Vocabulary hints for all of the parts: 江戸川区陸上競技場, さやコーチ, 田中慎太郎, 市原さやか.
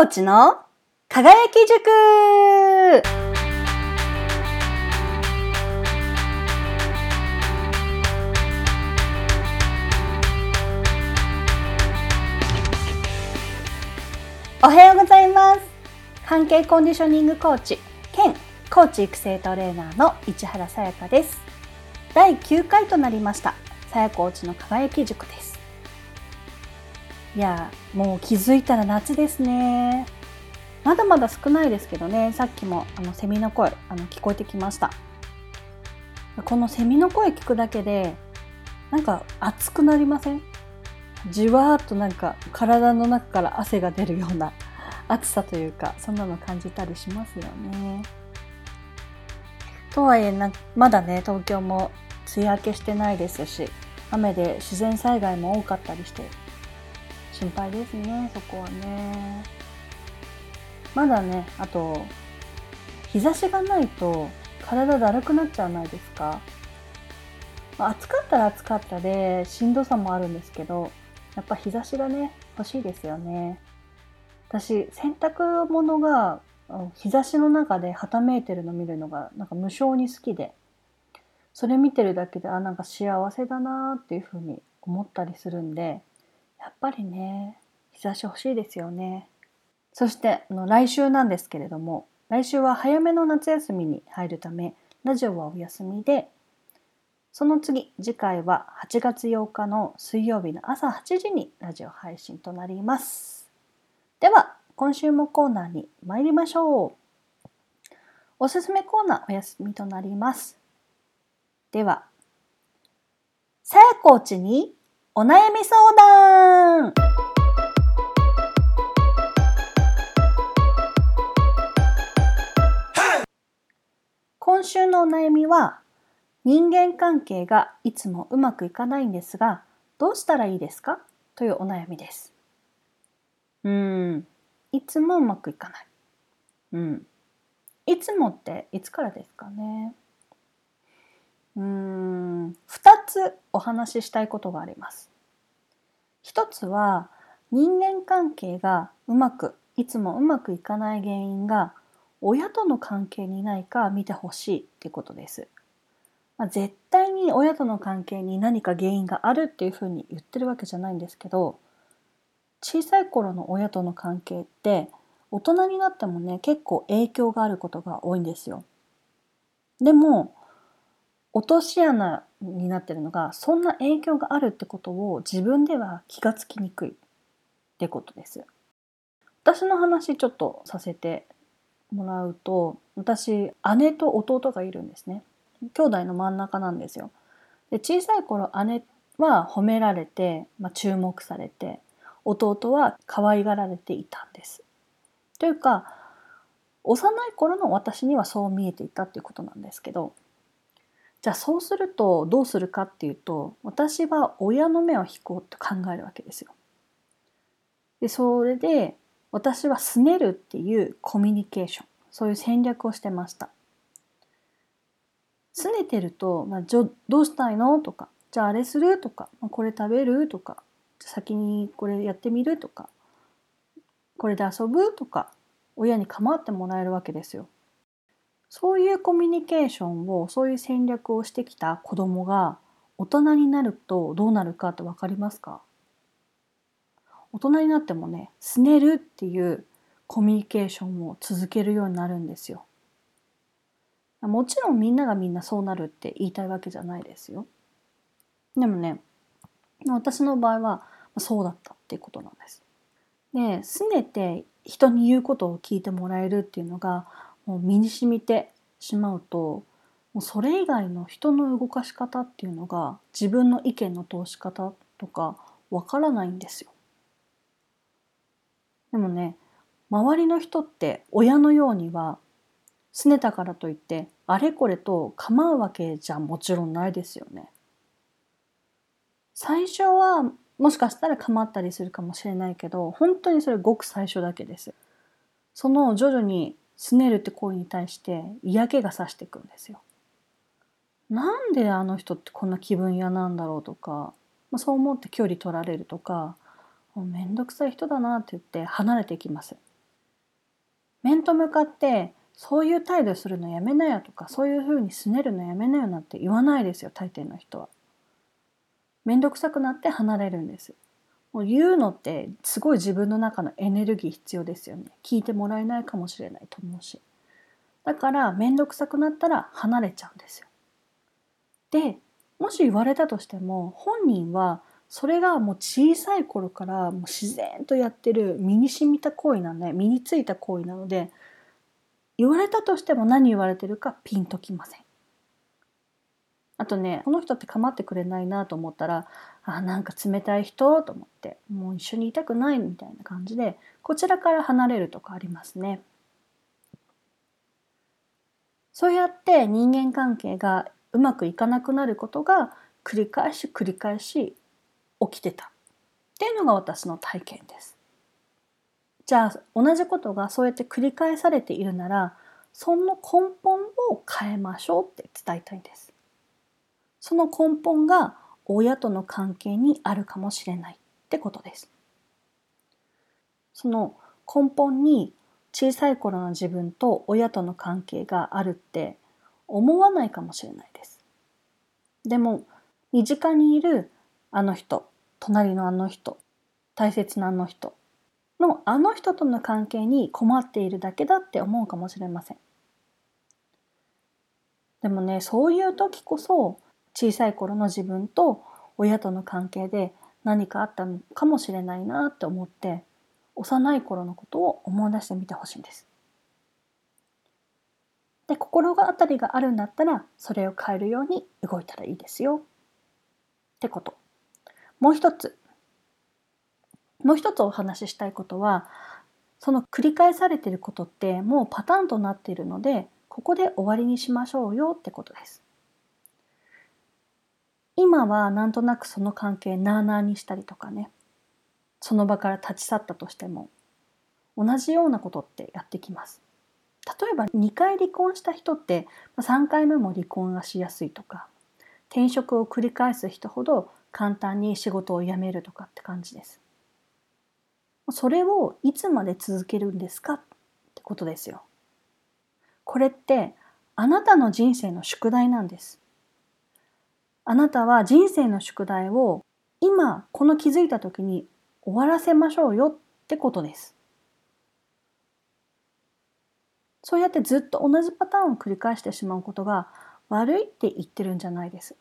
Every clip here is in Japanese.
コーチの輝き塾。おはようございます。関係コンディショニングコーチ兼コーチ育成トレーナーの市原さやかです。第9回となりました。さやコーチの輝き塾です。いや、もう気づいたら夏ですね。まだまだ少ないですけどね、さっきもセミの声聞こえてきました。このセミの声聞くだけで、なんか暑くなりません？じわーっとなんか体の中から汗が出るような暑さというか、そんなの感じたりしますよね。とはいえ、まだね、東京も梅雨明けしてないですし、雨で自然災害も多かったりして、心配ですね、そこはね。まだね、あと日差しがないと体だるくなっちゃわないですか。暑かったら暑かったでしんどさもあるんですけど、やっぱ日差しがね、欲しいですよね。私、洗濯物が日差しの中ではためいてるの見るのがなんか無性に好きで、それ見てるだけでなんか幸せだなっていうふうに思ったりするんで、やっぱりね、日差し欲しいですよね。そして来週なんですけれども、来週は早めの夏休みに入るためラジオはお休みで、その次回は8月8日の水曜日の朝8時にラジオ配信となります。では今週もコーナーに参りましょう。おすすめコーナーお休みとなります。では、さやコーチにお悩み相談。今週のお悩みは、人間関係がいつもうまくいかないんですが、どうしたらいいですか？というお悩みです。いつもうまくいかない。いつもっていつからですかね。2つお話ししたいことがあります。1つは、人間関係がいつもうまくいかない原因が親との関係にないか見てほしいっていうことです。絶対に親との関係に何か原因があるっていうふうに言ってるわけじゃないんですけど、小さい頃の親との関係って大人になってもね、結構影響があることが多いんですよ。でも落とし穴になってるのが、そんな影響があるってことを自分では気がつきにくいってことです。私の話ちょっとさせてもらうと、私、姉と弟がいるんですね。兄弟の真ん中なんですよ。で、小さい頃姉は褒められて、注目されて、弟は可愛がられていたんです。というか、幼い頃の私にはそう見えていたっていうことなんですけど、じゃあそうするとどうするかっていうと、私は親の目を引こうと考えるわけですよ。で、それで私は拗ねるっていうコミュニケーション、そういう戦略をしてました。拗ねてると、どうしたいのとか、じゃああれするとか、これ食べるとか、先にこれやってみるとか、これで遊ぶとか、親に構ってもらえるわけですよ。そういうコミュニケーションを、そういう戦略をしてきた子供が大人になるとどうなるかって分かりますか？大人になってもね、拗ねるっていうコミュニケーションを続けるようになるんですよ。もちろんみんながみんなそうなるって言いたいわけじゃないですよ。でもね、私の場合はそうだったっていうことなんです。で、拗ねて人に言うことを聞いてもらえるっていうのが身に染みてしまうと、もうそれ以外の人の動かし方っていうのが、自分の意見の通し方とかわからないんですよ。でもね、周りの人って親のようには拗ねたからといってあれこれと構うわけじゃもちろんないですよね。最初はもしかしたら構ったりするかもしれないけど、本当にそれごく最初だけです。その徐々に拗ねるって行為に対して嫌気がさしていくんですよ。なんであの人ってこんな気分嫌なんだろうとか、そう思って距離取られるとか、めんどくさい人だなって言って離れていきます。面と向かってそういう態度するのやめなよとか、そういう風にすねるのやめなよなんて言わないですよ、大抵の人は。めんどくさくなって離れるんです。もう言うのってすごい自分の中のエネルギー必要ですよね。聞いてもらえないかもしれないと思うし、だからめんどくさくなったら離れちゃうんですよ。で、もし言われたとしても本人はそれがもう小さい頃からもう自然とやってる身に染みた行為なんで、身についた行為なので、言われたとしても何言われてるかピンときません。あとね、この人って構ってくれないなと思ったら、あ、なんか冷たい人と思ってもう一緒にいたくないみたいな感じでこちらから離れるとかありますね。そうやって人間関係がうまくいかなくなることが繰り返し起きてたっていうのが私の体験です。じゃあ同じことがそうやって繰り返されているなら、その根本を変えましょうって伝えたいんです。その根本が親との関係にあるかもしれないってことです。その根本に小さい頃の自分と親との関係があるって思わないかもしれないです。でも身近にいるあの人、隣のあの人、大切なあの人のあの人との関係に困っているだけだって思うかもしれません。でもね、そういう時こそ小さい頃の自分と親との関係で何かあったのかもしれないなって思って、幼い頃のことを思い出してみてほしいんです。で、心当たりがあるんだったらそれを変えるように動いたらいいですよってこと。もう一つお話ししたいことは、その繰り返されていることってもうパターンとなっているので、ここで終わりにしましょうよってことです。今はなんとなくその関係なあなあにしたりとかね、その場から立ち去ったとしても同じようなことってやってきます。例えば2回離婚した人って3回目も離婚がしやすいとか、転職を繰り返す人ほど簡単に仕事を辞めるとかって感じです。それをいつまで続けるんですかってことですよ。これってあなたの人生の宿題なんです。あなたは人生の宿題を今この気づいた時に終わらせましょうよってことです。そうやってずっと同じパターンを繰り返してしまうことが悪いって言ってるんじゃないです。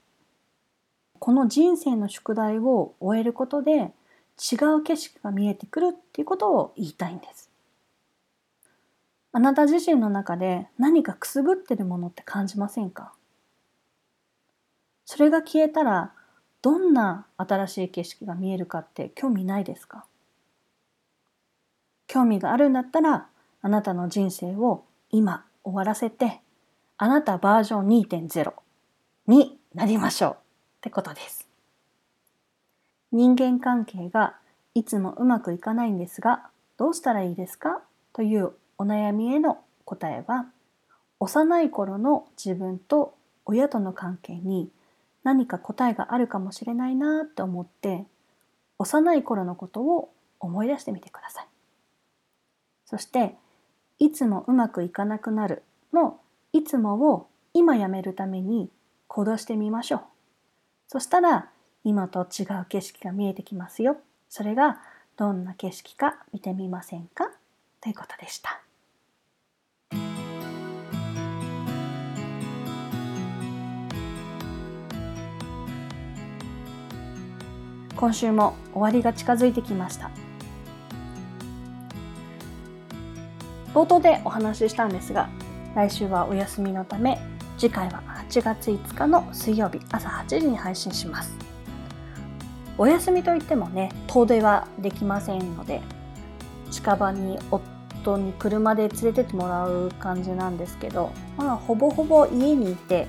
この人生の宿題を終えることで違う景色が見えてくるっていうことを言いたいんです。あなた自身の中で何かくすぶってるものって感じませんか？それが消えたらどんな新しい景色が見えるかって興味ないですか？興味があるんだったらあなたの人生を今終わらせて、あなたバージョン 2.0 になりましょうってことです。人間関係がいつもうまくいかないんですがどうしたらいいですかというお悩みへの答えは、幼い頃の自分と親との関係に何か答えがあるかもしれないなと思って、幼い頃のことを思い出してみてください。そしていつもうまくいかなくなるのいつもを今やめるために行動してみましょう。そしたら今と違う景色が見えてきますよ。それがどんな景色か見てみませんかということでした。今週も終わりが近づいてきました。冒頭でお話ししたんですが、来週はお休みのため、次回は8月5日の水曜日朝8時に配信します。お休みといってもね、遠出はできませんので、近場に夫に車で連れてってもらう感じなんですけど、まあ、ほぼほぼ家にいて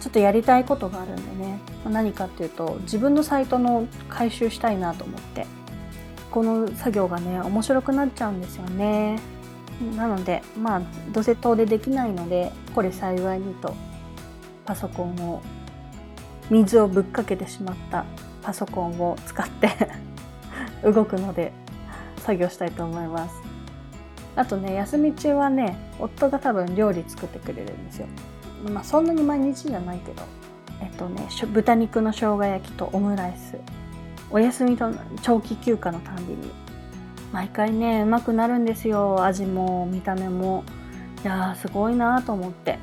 ちょっとやりたいことがあるんでね、何かっていうと自分のサイトの改修したいなと思って、この作業がね面白くなっちゃうんですよね。なのでまあどうせ遠出できないのでこれ幸いにと、パソコンを水をぶっかけてしまったパソコンを使って動くので作業したいと思います。あとね、休み中はね、夫が多分料理作ってくれるんですよ。まあそんなに毎日じゃないけど、豚肉の生姜焼きとオムライス、お休みと長期休暇のたんびに毎回ね、うまくなるんですよ。味も見た目も。いやー、すごいなと思って。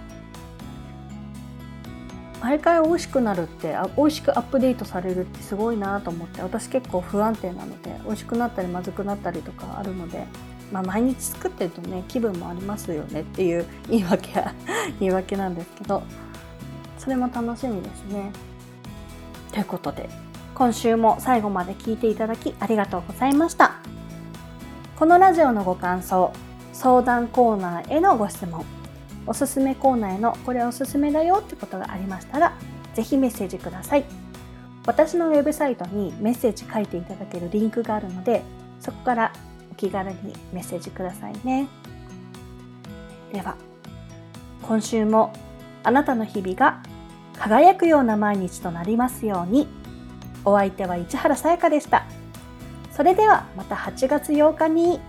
毎回美味しくなるって、美味しくアップデートされるってすごいなと思って。私結構不安定なので、美味しくなったりまずくなったりとかあるので、まあ、毎日作ってるとね、気分もありますよねっていう言い訳なんですけど、それも楽しみですね。ということで、今週も最後まで聞いていただきありがとうございました。このラジオのご感想、相談コーナーへのご質問、おすすめコーナーへのこれおすすめだよってことがありましたら、ぜひメッセージください。私のウェブサイトにメッセージ書いていただけるリンクがあるので、そこからお気軽にメッセージくださいね。では、今週もあなたの日々が輝くような毎日となりますように。お相手は市原さやかでした。それではまた8月8日に。